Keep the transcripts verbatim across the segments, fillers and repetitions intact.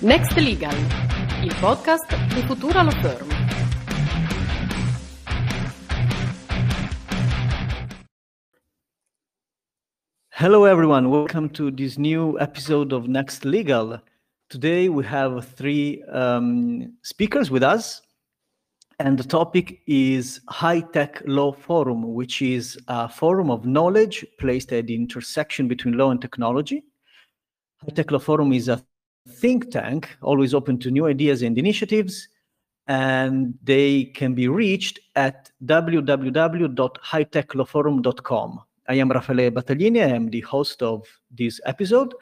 Next Legal, il podcast di Futura Law Firm. Hello everyone, welcome to this new episode of Next Legal. Today we have three um, speakers with us, and the topic is High Tech Law Forum, which is a forum of knowledge placed at the intersection between law and technology. High Tech Law Forum is a think tank, always open to new ideas and initiatives, and they can be reached at w w w dot high tech law forum dot com. I am Raffaele Battaglini, I am the host of this episode,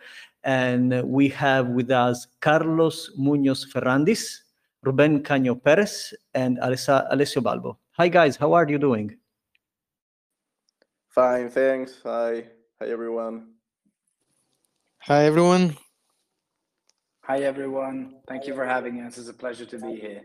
and we have with us Carlos Munoz Ferrandis, Ruben Cano Perez, and Alessio Balbo. Hi guys, how are you doing? Fine, thanks. Hi, hi everyone. Hi everyone. Hi, everyone. Thank you for having us. It's a pleasure to be here.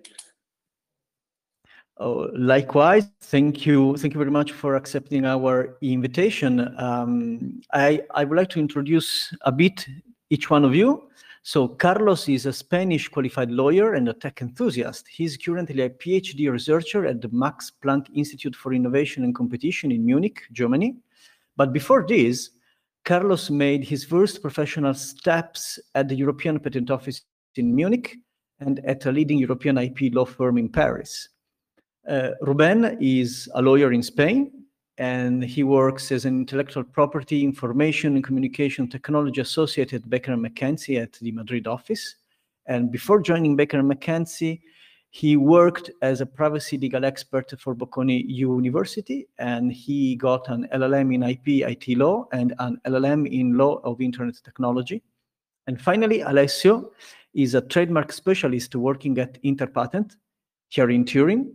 Oh, likewise. Thank you. Thank you very much for accepting our invitation. Um, I, I would like to introduce a bit each one of you. So Carlos is a Spanish qualified lawyer and a tech enthusiast. He's currently a PhD researcher at the Max Planck Institute for Innovation and Competition in Munich, Germany. But before this, Carlos made his first professional steps at the European Patent Office in Munich and at a leading European I P law firm in Paris. Uh, Ruben is a lawyer in Spain, and he works as an intellectual property, information and communication technology associate at Baker McKenzie at the Madrid office. And before joining Baker McKenzie, he worked as a privacy legal expert for Bocconi University, and he got an L L M in I P I T law and an L L M in law of internet technology. And finally, Alessio is a trademark specialist working at Interpatent here in Turin,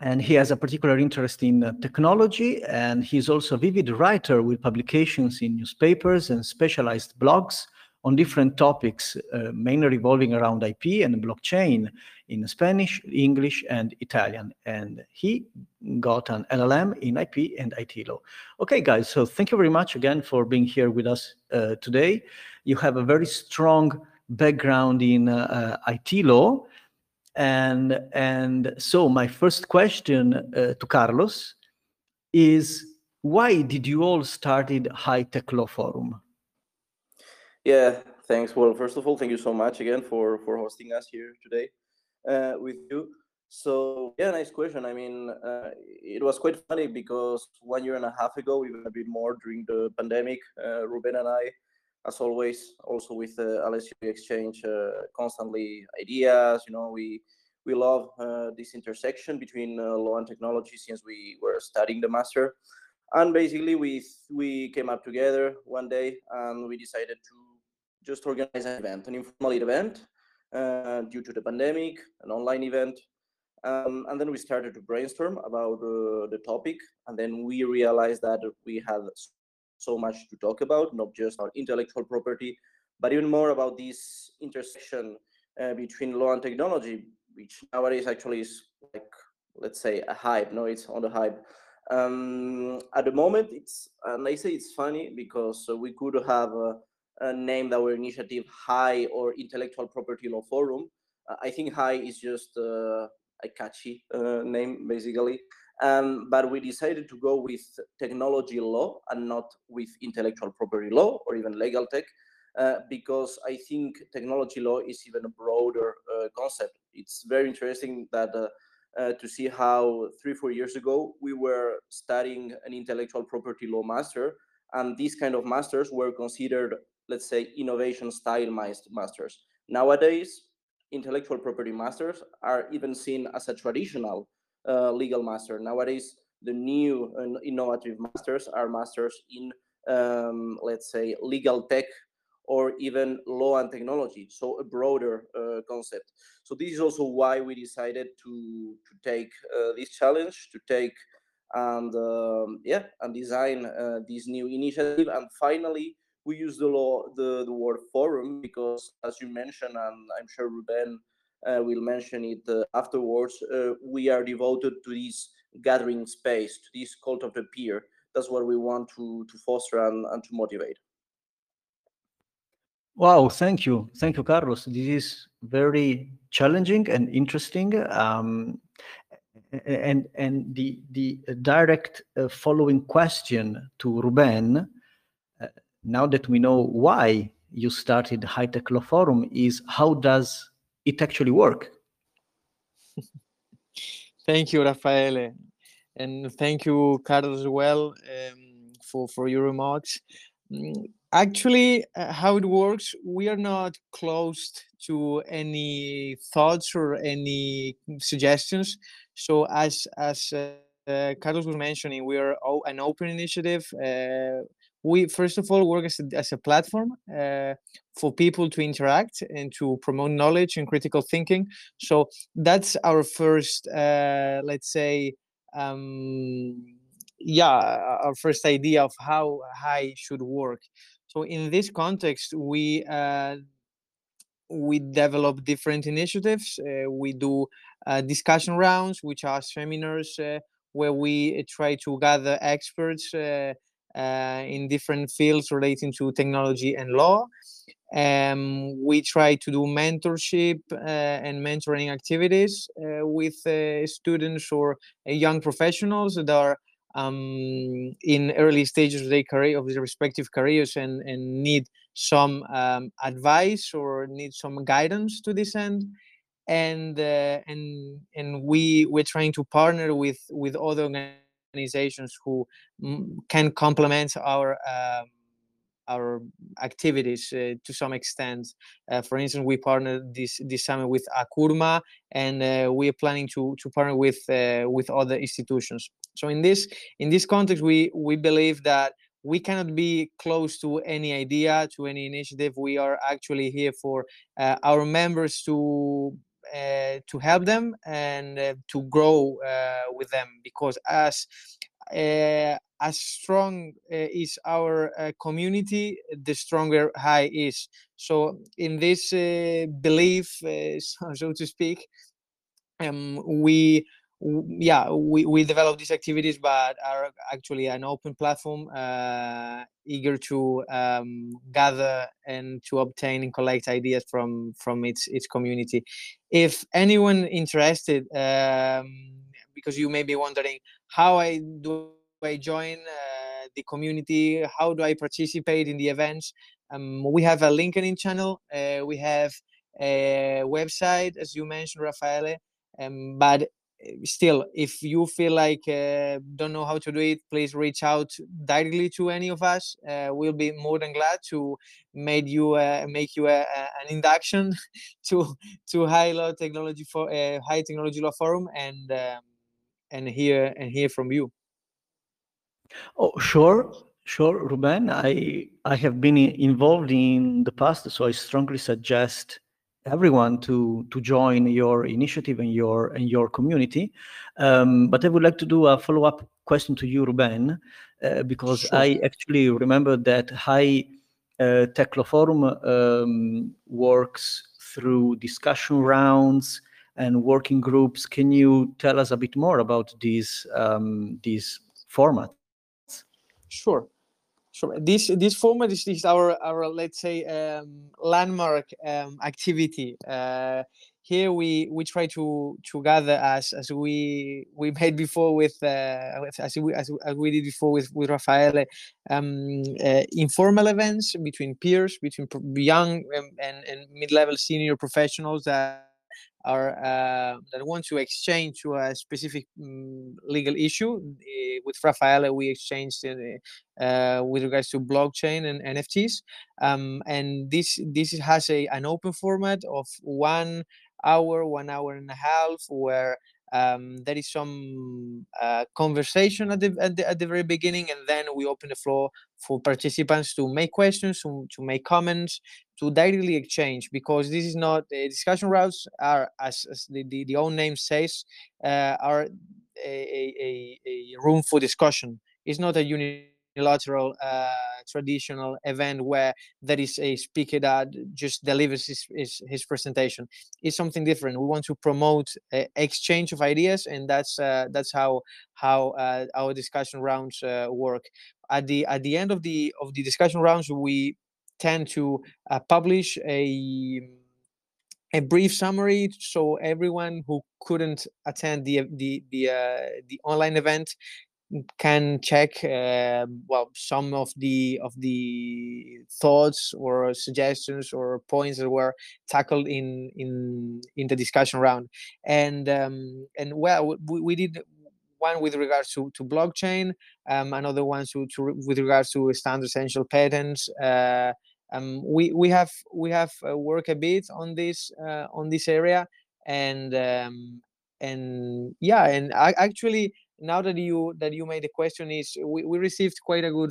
and he has a particular interest in technology, and he's also a vivid writer with publications in newspapers and specialized blogs on different topics, uh, mainly revolving around I P and blockchain in Spanish, English, and Italian. And he got an L L M in I P and I T law. Okay, guys, so thank you very much again for being here with us uh, today. You have a very strong background in uh, uh, I T law. And, and so my first question uh, to Carlos is, why did you all started High Tech Law Forum? Yeah, thanks. Well, first of all, thank you so much again for, for hosting us here today uh, with you. So, yeah, nice question. I mean, uh, it was quite funny because one year and a half ago, even a bit more during the pandemic, uh, Ruben and I, as always, also with uh, Alessio, we exchange uh, constantly ideas. You know, we, we love uh, this intersection between uh, law and technology since we were studying the master. And basically, we, we came up together one day and we decided to just organize an event, an informal event uh, due to the pandemic, an online event. Um, and then we started to brainstorm about uh, the topic. And then we realized that we had so much to talk about, not just our intellectual property, but even more about this intersection uh, between law and technology, which nowadays actually is like, let's say, a hype. No, it's on the hype. Um, at the moment, it's, and I say it's funny because uh, we could have uh, Uh, named our initiative High or Intellectual Property Law Forum. Uh, I think High is just uh, a catchy uh, name, basically. Um, but we decided to go with technology law and not with intellectual property law or even legal tech, uh, because I think technology law is even a broader uh, concept. It's very interesting that uh, uh, to see how three, four years ago, we were studying an intellectual property law master, and these kind of masters were considered, let's say, innovation style masters. Nowadays, intellectual property masters are even seen as a traditional uh, legal master. Nowadays, the new and innovative masters are masters in, um, let's say, legal tech or even law and technology. So a broader uh, concept. So this is also why we decided to, to take uh, this challenge, to take and, um, yeah, and design uh, this new initiative. And finally, we use the law, the, the word forum, because as you mentioned, and I'm sure Ruben uh, will mention it uh, afterwards, uh, we are devoted to this gathering space, to this cult of the peer. That's what we want to, to foster and, and to motivate. Wow, thank you. Thank you, Carlos. This is very challenging and interesting. Um, and and the, the direct uh, following question to Ruben, uh, now that we know why you started High Tech Law Forum, is how does it actually work? Thank you, Raffaele. And thank you, Carlos, as well, um, for, for your remarks. Actually, uh, how it works, we are not closed to any thoughts or any suggestions. So as, as uh, uh, Carlos was mentioning, we are an open initiative. Uh, we, first of all, work as a, as a platform uh, for people to interact and to promote knowledge and critical thinking. So that's our first, uh, let's say, um, yeah, our first idea of how High should work. So in this context, we uh, we develop different initiatives. Uh, we do uh, discussion rounds, which are seminars uh, where we try to gather experts uh, uh, in different fields relating to technology and law. Um, we try to do mentorship uh, and mentoring activities uh, with uh, students or uh, young professionals that are Um, in early stages of their career, of their respective careers, and, and need some um, advice or need some guidance to this end, and uh, and and we we're trying to partner with with other organizations who can complement our uh, our activities uh, to some extent. Uh, for instance, we partnered this this summer with Akurma, and uh, we are planning to to partner with uh, with other institutions. So in this in this context, we we believe that we cannot be close to any idea, to any initiative. We are actually here for uh, our members to uh, to help them and uh, to grow uh, with them. Because as uh, as strong uh, is our uh, community, the stronger High is. So in this uh, belief, uh, so, so to speak, um, we. Yeah, we, we develop these activities, but are actually an open platform, uh, eager to um, gather and to obtain and collect ideas from from its its community. If anyone interested, um, because you may be wondering, how I do I join uh, the community? How do I participate in the events? Um, we have a LinkedIn channel. Uh, we have a website, as you mentioned, Raffaele, um, but still, if you feel like uh, don't know how to do it, please reach out directly to any of us. Uh, we'll be more than glad to made you uh, make you a, a, an induction to to High Law Technology for uh, High Technology Law Forum and um, and hear and hear from you. Oh, sure, sure, Ruben. I I have been involved in the past, so I strongly suggest everyone to to join your initiative and your and your community, um, but I would like to do a follow-up question to you, Ruben, uh, because sure. I actually remember that High uh, Tech Law Forum um, works through discussion rounds and working groups. Can you tell us a bit more about these um, these formats? Sure. Sure. This this format is, is our our let's say um, landmark um, activity. Uh, here we we try to to gather as as we we made before with, uh, with as we as, as we did before with with Raffaele, um, uh, informal events between peers, between young and, and, and mid-level senior professionals that are uh, that want to exchange to a specific um, legal issue. Uh, with Raffaele, we exchanged uh, uh, with regards to blockchain and N F Ts. Um, and this this has a an open format of one hour, one hour and a half, where um, there is some uh, conversation at the, at the at the very beginning, and then we open the floor for participants to make questions, to, to make comments, to directly exchange, because this is not uh, discussion rounds are, as, as the, the, the own name says, uh, are a, a, a room for discussion. It's not a unilateral uh, traditional event where there is a speaker that just delivers his, his, his presentation. It's something different. We want to promote uh, exchange of ideas, and that's uh, that's how how uh, our discussion rounds uh, work. At the at the end of the of the discussion rounds, we tend to uh, publish a a brief summary, so everyone who couldn't attend the the the, uh, the online event can check uh, well some of the of the thoughts or suggestions or points that were tackled in in in the discussion round. And um, and well, we, we did one with regards to, to blockchain, um, another one to, to with regards to standard essential patents. Uh, um, we we have we have worked a bit on this uh, on this area, and um, and yeah, and I, actually. Now that you that you made the question, is we, we received quite a good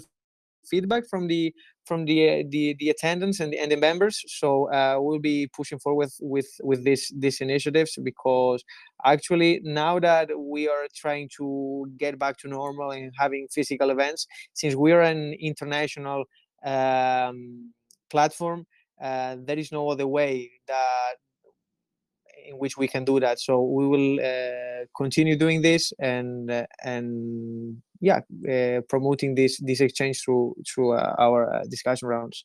feedback from the from the the, the attendants and the, and the members. So uh, we'll be pushing forward with with this these initiatives, because actually now that we are trying to get back to normal and having physical events, since we are an international um, platform, uh, there is no other way that. in which we can do that. So we will uh, continue doing this and uh, and yeah, uh, promoting this this exchange through through uh, our uh, discussion rounds.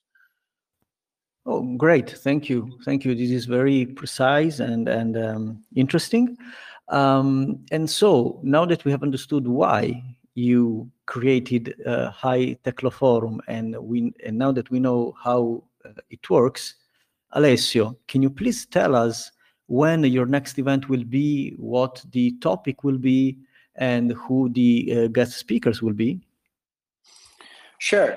Oh, great! Thank you, thank you. This is very precise and and um, interesting. Um, and so now that we have understood why you created a High Tech Law Forum, and we and now that we know how uh, it works, Alessio, can you please tell us when your next event will be, what the topic will be, and who the uh, guest speakers will be? Sure.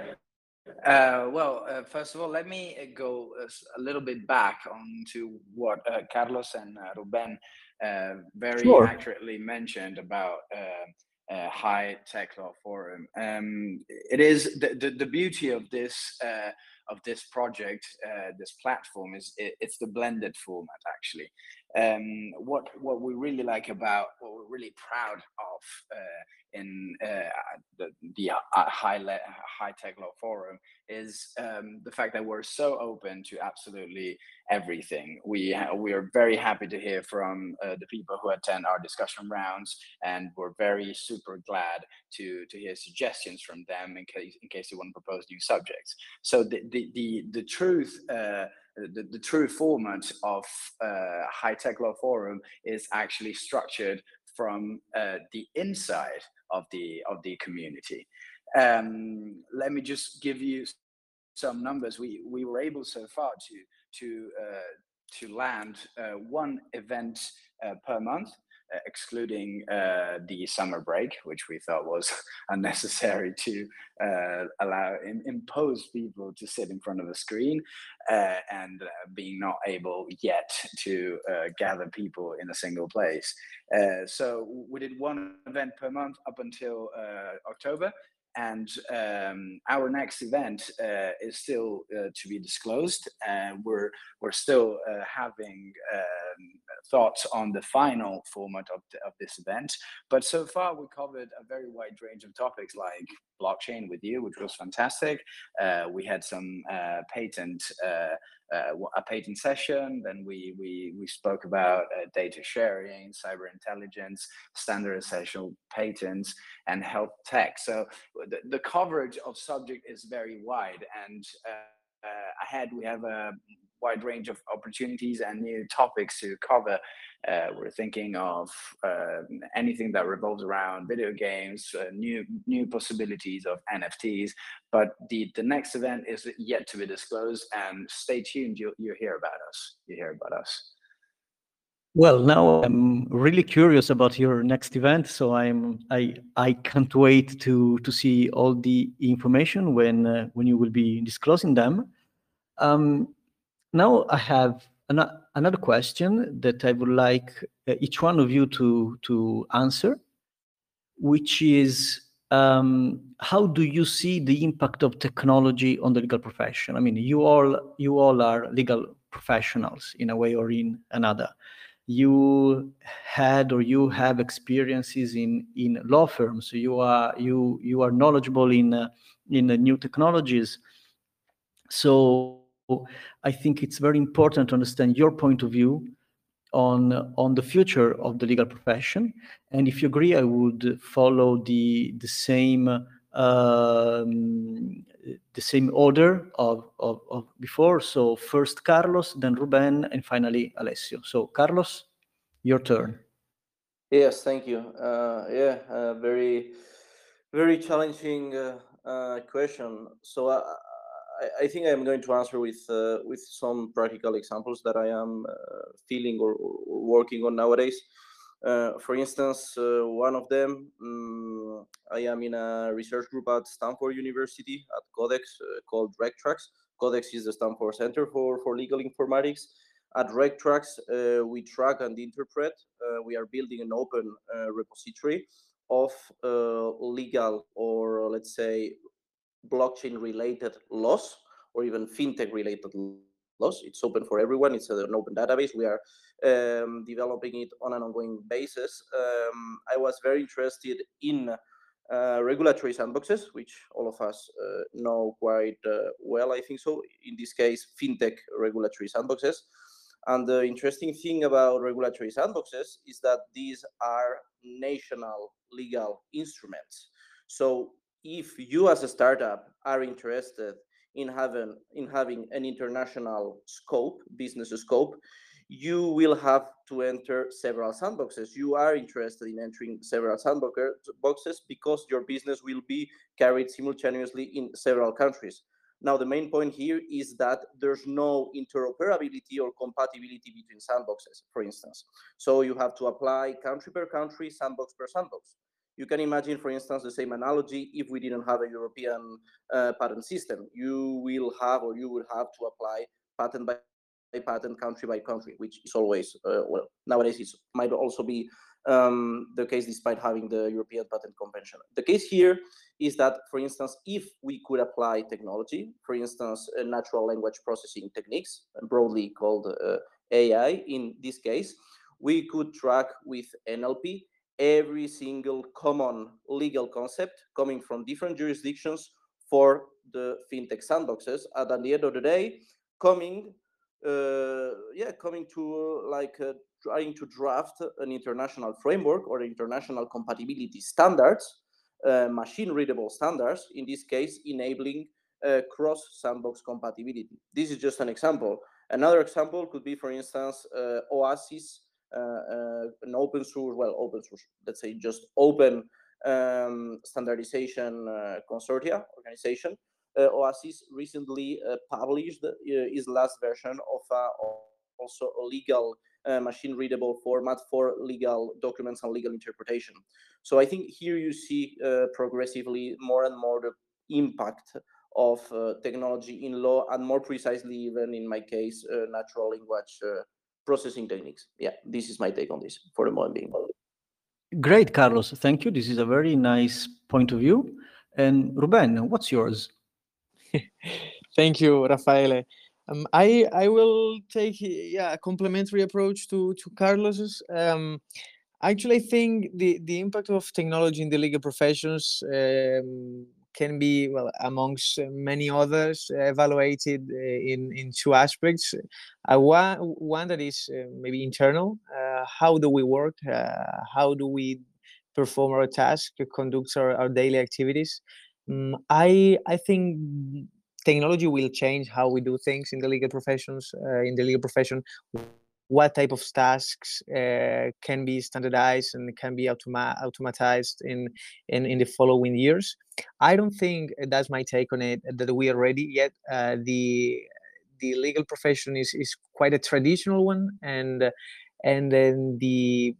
Uh, well, uh, first of all, let me uh, go a little bit back onto what uh, Carlos and uh, Ruben uh, very sure. accurately mentioned about uh, uh, High Tech Law Forum. Um, it is the, the, the beauty of this uh, of this project, uh, this platform, is it, it's the blended format, actually. Um, what what we really like about, what we're really proud of uh, in uh, the, the uh, high, high Tech Law Forum is um, the fact that we're so open to absolutely everything. We, we are very happy to hear from uh, the people who attend our discussion rounds, and we're very super glad to, to hear suggestions from them in case, in case you want to propose new subjects. So the, the, the, the truth, uh, The, the true format of uh, High Tech Law Forum is actually structured from uh, the inside of the of the community. Um, let me just give you some numbers. We we were able so far to to uh, to land uh, one event uh, per month, uh, excluding uh, the summer break, which we thought was unnecessary to uh, allow in, impose people to sit in front of a screen uh, and uh, being not able yet to uh, gather people in a single place. Uh, so we did one event per month up until uh, October, and um, our next event uh, is still uh, to be disclosed. Uh, we're we're still uh, having um, thoughts on the final format of, the, of this event, but so far we covered a very wide range of topics like blockchain with you, which was fantastic. Uh, we had some uh, patent uh, Uh, a patent session, then we we we spoke about uh, data sharing, cyber intelligence, standard essential patents, and health tech. So the, the coverage of subject is very wide, and uh, uh, ahead we have a wide range of opportunities and new topics to cover. Uh, we're thinking of uh, anything that revolves around video games, uh, new new possibilities of N F Ts. But the, the next event is yet to be disclosed, and stay tuned, you, you hear about us. You hear about us. Well, now I'm really curious about your next event, so I'm I I can't wait to to see all the information when uh, when you will be disclosing them. Um, Now I have an, another question that I would like uh, each one of you to, to answer, which is, um, how do you see the impact of technology on the legal profession? I mean, you all, you all are legal professionals in a way or in another. You had or you have experiences in, in law firms. You are, you, you are knowledgeable in, uh, in the new technologies. So I think it's very important to understand your point of view on, on the future of the legal profession. And if you agree, I would follow the, the same um, the same order of, of, of before. So first Carlos, then Ruben, and finally Alessio. So Carlos, your turn. Yes, thank you. Uh, yeah, uh, very, very challenging uh, uh, question. So I, I, I think I'm going to answer with uh, with some practical examples that I am uh, feeling or, or working on nowadays. Uh, for instance, uh, one of them, um, I am in a research group at Stanford University at Codex uh, called RegTracks. Codex is the Stanford Center for, for Legal Informatics. At RegTracks, uh, we track and interpret. Uh, we are building an open uh, repository of uh, legal, or let's say blockchain-related laws, or even fintech-related laws. It's open for everyone. It's an open database. We are um, developing it on an ongoing basis. Um, I was very interested in uh, regulatory sandboxes, which all of us uh, know quite uh, well, I think so. In this case, fintech regulatory sandboxes. And the interesting thing about regulatory sandboxes is that these are national legal instruments. So if you as a startup are interested in having, in having an international scope, business scope, you will have to enter several sandboxes. You are interested in entering several sandboxes because your business will be carried simultaneously in several countries. Now, the main point here is that there's no interoperability or compatibility between sandboxes, for instance. So you have to apply country per country, sandbox per sandbox. You can imagine, for instance, the same analogy if we didn't have a European uh, patent system. You will have, or you would have to apply patent by patent, country by country, which is always, uh, well, nowadays it might also be um, the case despite having the European Patent Convention. The case here is that, for instance, if we could apply technology, for instance, uh, natural language processing techniques, broadly called uh, A I in this case, we could track with N L P every single common legal concept coming from different jurisdictions for the fintech sandboxes, and at the end of the day, coming Uh, yeah, coming to uh, like uh, trying to draft an international framework or international compatibility standards, uh, machine-readable standards, in this case, enabling uh, cross-sandbox compatibility. This is just an example. Another example could be, for instance, uh, OASIS, uh, uh, an open source, well, open source, let's say just open um, standardization uh, consortia organization. Uh, OASIS recently uh, published uh, his last version of uh, also a legal uh, machine-readable format for legal documents and legal interpretation. So I think here you see uh, progressively more and more the impact of uh, technology in law, and more precisely even in my case, uh, natural language uh, processing techniques. Yeah, this is my take on this for the moment being. Great, Carlos. Thank you. This is a very nice point of view. And Ruben, what's yours? Thank you, Raffaele. Um, I I will take yeah a complementary approach to to Carlos's. Um, actually, I think the the impact of technology in the legal professions um, can be, well, amongst many others, evaluated in in two aspects. Uh, one one that is uh, maybe internal. Uh, how do we work? Uh, how do we perform our task? Conduct our, our daily activities. Um, I I think technology will change how we do things in the legal professions. Uh, in the legal profession, what type of tasks uh, can be standardized and can be automa automatized in, in in the following years? I don't think, that's my take on it, that we are ready yet. Uh, the the legal profession is is quite a traditional one, and and then the.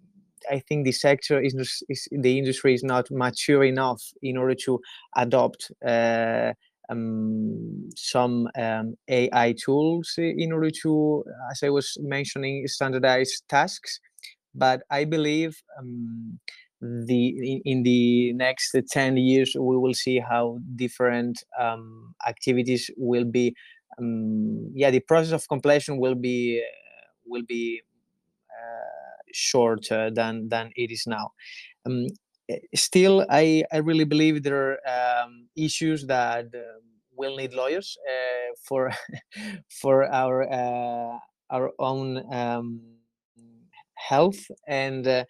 I think the sector is, is the industry is not mature enough in order to adopt uh, um, some um, A I tools in order to, as I was mentioning, standardize tasks. But I believe um, the in, in the next ten years we will see how different um, activities will be. Um, yeah, the process of completion will be uh, will be. Uh, shorter than than it is now. Um, still, I I really believe there are um, issues that uh, will need lawyers uh, for for our uh, our own um, health, and uh,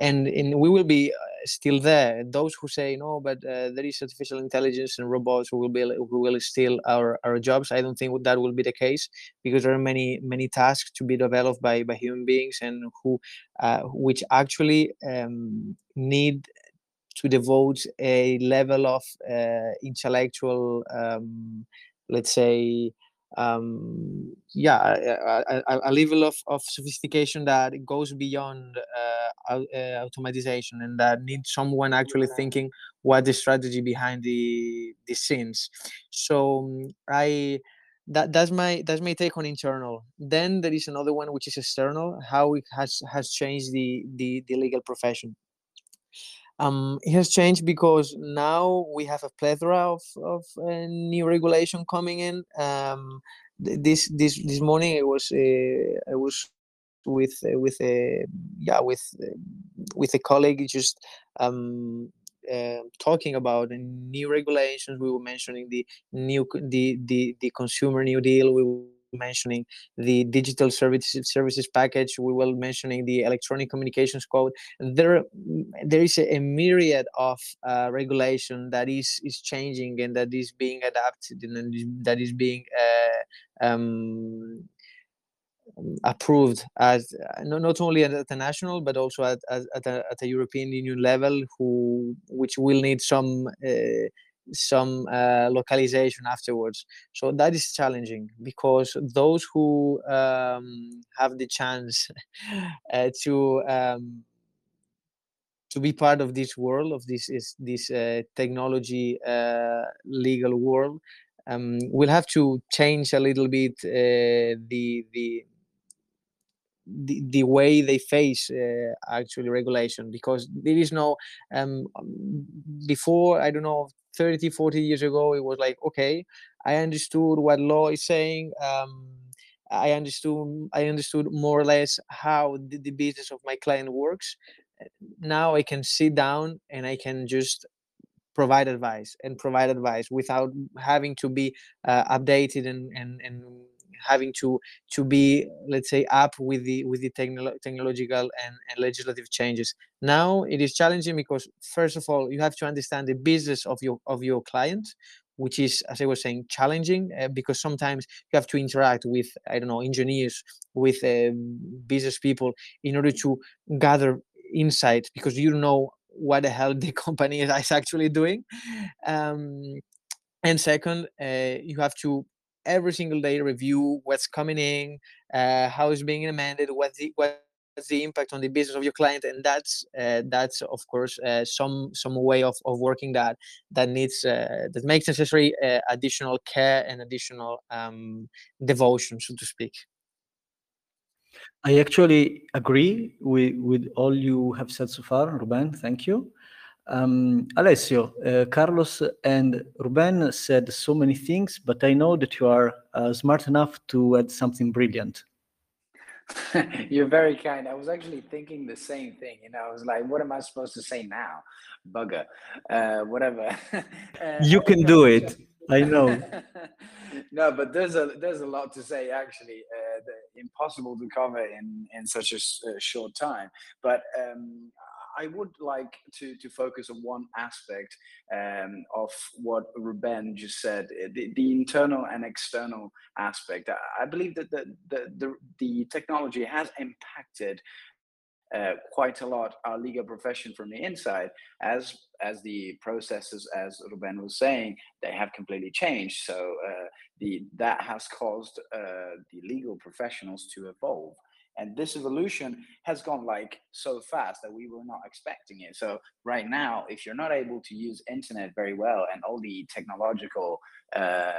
And in, we will be still there. Those who say no, but uh, there is artificial intelligence and robots who will be who will steal our, our jobs. I don't think that will be the case, because there are many many tasks to be developed by by human beings, and who uh, which actually um, need to devote a level of uh, intellectual, um, let's say, um, yeah, a, a, a level of, of sophistication that goes beyond uh, uh, automatization, and that needs someone actually thinking what the strategy behind the the scenes. So I that that's my that's my take on internal. Then there is another one which is external, how it has has changed the the, the legal profession. Um, it has changed because now we have a plethora of, of uh, new regulation coming in. Um, this this this morning it was uh, I was with uh, with a yeah with uh, with a colleague just um, uh, talking about new regulations. We were mentioning the new the the the Consumer New Deal. We were mentioning the digital services services package. We were mentioning the electronic communications code. There, there is a, a myriad of uh, regulation that is is changing, and that is being adapted, and that is being uh, um, approved as not only at the national but also at at, at, a, at a European Union level, who which will need some. Uh, some uh, localization afterwards. So that is challenging, because those who um, have the chance uh, to um, to be part of this world, of this is this uh, technology uh, legal world, um, will have to change a little bit uh, the the The, the way they face uh, actually regulation, because there is no um before, I don't know, thirty forty years ago, it was like, okay, I understood what law is saying, um I understood I understood more or less how the, the business of my client works. Now I can sit down and I can just provide advice and provide advice without having to be uh, updated and and and having to to be, let's say, up with the with the technolo technological and, and legislative changes. Now it is challenging because, first of all, you have to understand the business of your of your client, which is, as I was saying, challenging uh, because sometimes you have to interact with, I don't know, engineers, with uh, business people in order to gather insights, because you don't know what the hell the company is actually doing. Um, and second, uh, you have to every single day review what's coming in, uh, how it's being amended, what the what's the impact on the business of your client, and that's uh, that's of course uh, some some way of, of working that that needs uh, that makes necessary uh, additional care and additional um, devotion, so to speak. I actually agree with with all you have said so far, Ruben. Thank you. Um, Alessio, uh, Carlos and Ruben said so many things, but I know that you are uh, smart enough to add something brilliant. You're very kind. I was actually thinking the same thing. You know, I was like, what am I supposed to say now? Bugger, uh, whatever. uh, you can do it. I know. No, but there's a there's a lot to say, actually. Uh, the, impossible to cover in, in such a uh, short time. But um, I would like to, to focus on one aspect um, of what Ruben just said, the, the internal and external aspect. I believe that the, the, the, the technology has impacted uh, quite a lot our legal profession from the inside, as as the processes, as Ruben was saying, they have completely changed. So uh, the, that has caused uh, the legal professionals to evolve. And this evolution has gone like so fast that we were not expecting it. So right now, if you're not able to use internet very well and all the technological uh,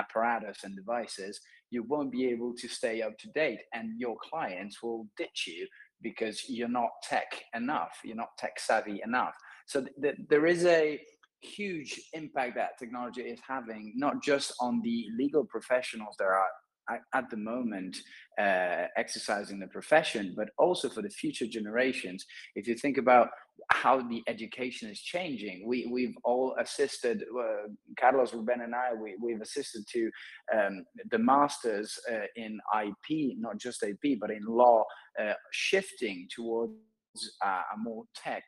apparatus and devices, you won't be able to stay up to date, and your clients will ditch you because you're not tech enough, you're not tech savvy enough. So th th there is a huge impact that technology is having, not just on the legal professionals that are at the moment uh, exercising the profession, but also for the future generations. If you think about how the education is changing, we, we've all assisted, uh, Carlos, Ruben and I, we, we've assisted to um, the masters uh, in I P, not just I P, but in law, uh, shifting towards uh, a more tech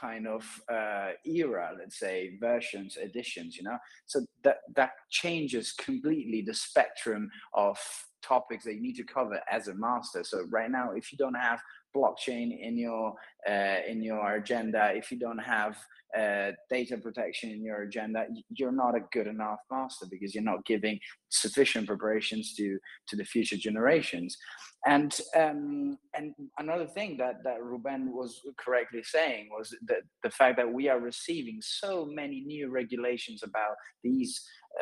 kind of uh, era, let's say, versions, editions, you know, so that that changes completely the spectrum of topics that you need to cover as a master. So right now, if you don't have blockchain in your uh, in your agenda, if you don't have uh, data protection in your agenda, you're not a good enough master because you're not giving sufficient preparations to to the future generations. And um, and another thing that that Ruben was correctly saying was that the fact that we are receiving so many new regulations about these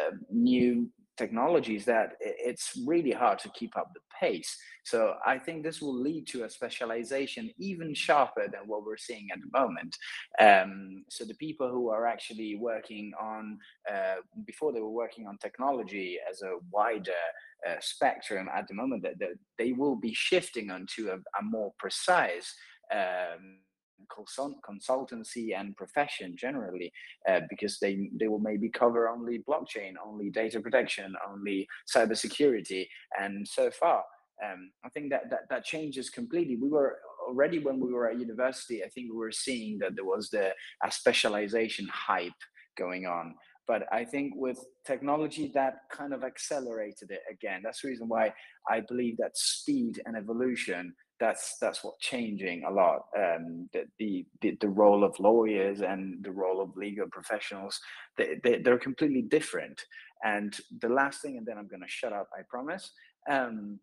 uh, new technologies that it's really hard to keep up the pace. So I think this will lead to a specialization even sharper than what we're seeing at the moment. Um, so the people who are actually working on, uh, before they were working on technology as a wider uh, spectrum, at the moment that they, they will be shifting onto a, a more precise um, consultancy and profession generally, uh, because they they will maybe cover only blockchain, only data protection, only cybersecurity, and so far. Um, I think that, that that changes completely. We were already, when we were at university, I think we were seeing that there was the a specialization hype going on. But I think with technology, that kind of accelerated it again. That's the reason why I believe that speed and evolution, that's that's what's changing a lot, um, the, the the role of lawyers and the role of legal professionals. They, they, they're completely different. And the last thing, and then I'm going to shut up, I promise. Um,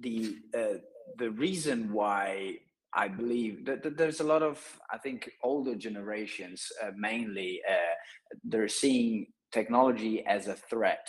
the uh, the reason why I believe that, that there's a lot of, I think, older generations uh, mainly, uh, they're seeing technology as a threat.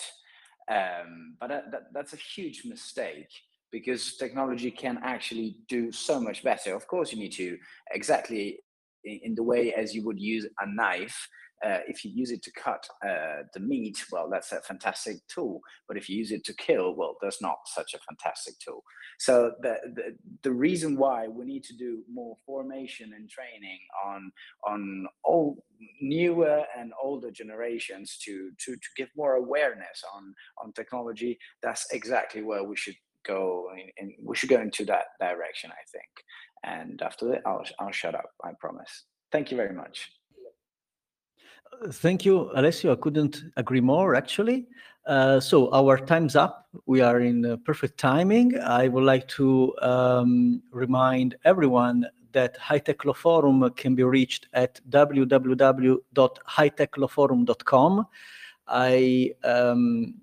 Um, but that, that, that's a huge mistake, because technology can actually do so much better. Of course, you need to, exactly in the way as you would use a knife, uh, if you use it to cut uh, the meat, well, that's a fantastic tool. But if you use it to kill, well, that's not such a fantastic tool. So the, the, the reason why we need to do more formation and training on, on all newer and older generations to, to, to give more awareness on, on technology, that's exactly where we should go, and we should go into that direction, I think. And after that, I'll, I'll shut up, I promise. Thank you very much. Thank you, Alessio. I couldn't agree more, actually. Uh, so our time's up. We are in uh, perfect timing. I would like to um, remind everyone that High Tech Law Forum can be reached at w w w dot high tech law forum dot com. I um,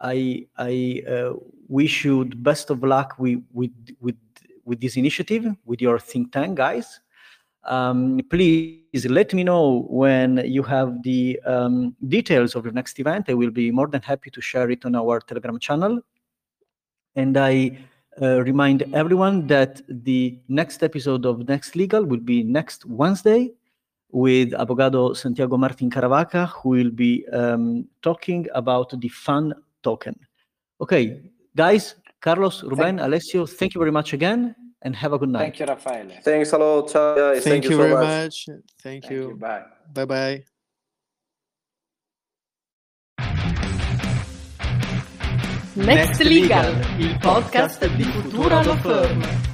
I, I uh, wish you the best of luck with, with, with, with this initiative, with your think tank, guys. Um, please let me know when you have the um, details of your next event. I will be more than happy to share it on our Telegram channel. And I uh, remind everyone that the next episode of Next Legal will be next Wednesday, with Abogado Santiago Martin Caravaca, who will be um, talking about the FAN token. Okay, guys, Carlos, Ruben, thank Alessio, thank you very much again, and have a good night. Thank you, Raffaele. Thanks a lot. Thank, thank you, you so very much. much. Thank, thank you. you. Bye. Bye-bye. Next Legal, il podcast di Futura Law Firm.